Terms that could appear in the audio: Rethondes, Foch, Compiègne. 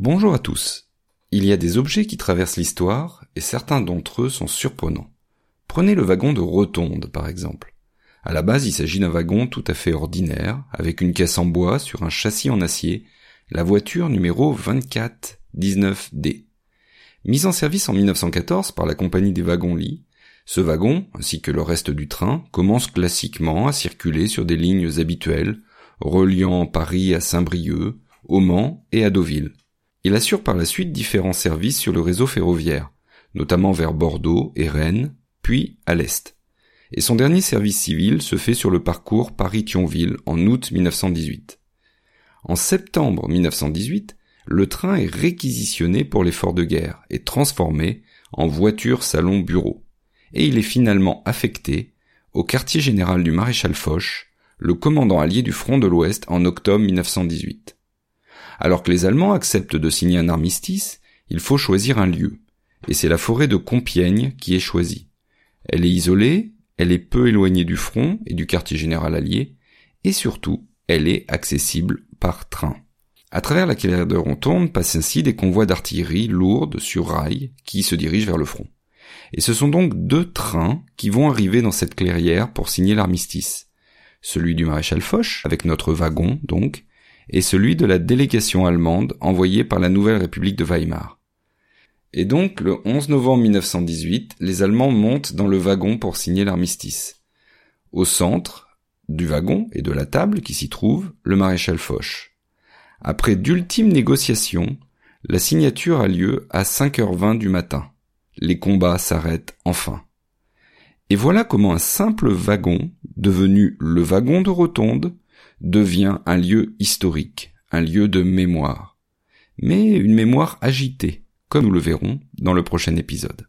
Bonjour à tous. Il y a des objets qui traversent l'histoire et certains d'entre eux sont surprenants. Prenez le wagon de Rethondes par exemple. À la base, il s'agit d'un wagon tout à fait ordinaire, avec une caisse en bois sur un châssis en acier, la voiture numéro 2419D. Mise en service en 1914 par la compagnie des wagons-lits, ce wagon, ainsi que le reste du train, commence classiquement à circuler sur des lignes habituelles, reliant Paris à Saint-Brieuc, au Mans et à Deauville. Il assure par la suite différents services sur le réseau ferroviaire, notamment vers Bordeaux et Rennes, puis à l'Est. Et son dernier service civil se fait sur le parcours Paris-Thionville en août 1918. En septembre 1918, le train est réquisitionné pour l'effort de guerre et transformé en voiture-salon-bureau. Et il est finalement affecté au quartier général du maréchal Foch, le commandant allié du front de l'Ouest en octobre 1918. Alors que les Allemands acceptent de signer un armistice, il faut choisir un lieu. Et c'est la forêt de Compiègne qui est choisie. Elle est isolée, elle est peu éloignée du front et du quartier général allié, et surtout, elle est accessible par train. À travers la carrière on tourne passent ainsi des convois d'artillerie lourdes sur rail qui se dirigent vers le front. Et ce sont donc deux trains qui vont arriver dans cette clairière pour signer l'armistice. Celui du maréchal Foch, avec notre wagon donc, et celui de la délégation allemande envoyée par la Nouvelle République de Weimar. Et donc, le 11 novembre 1918, les Allemands montent dans le wagon pour signer l'armistice. Au centre du wagon et de la table qui s'y trouve, le maréchal Foch. Après d'ultimes négociations, la signature a lieu à 5h20 du matin. Les combats s'arrêtent enfin. Et voilà comment un simple wagon, devenu le wagon de Rethondes, devient un lieu historique, un lieu de mémoire. Mais une mémoire agitée, comme nous le verrons dans le prochain épisode.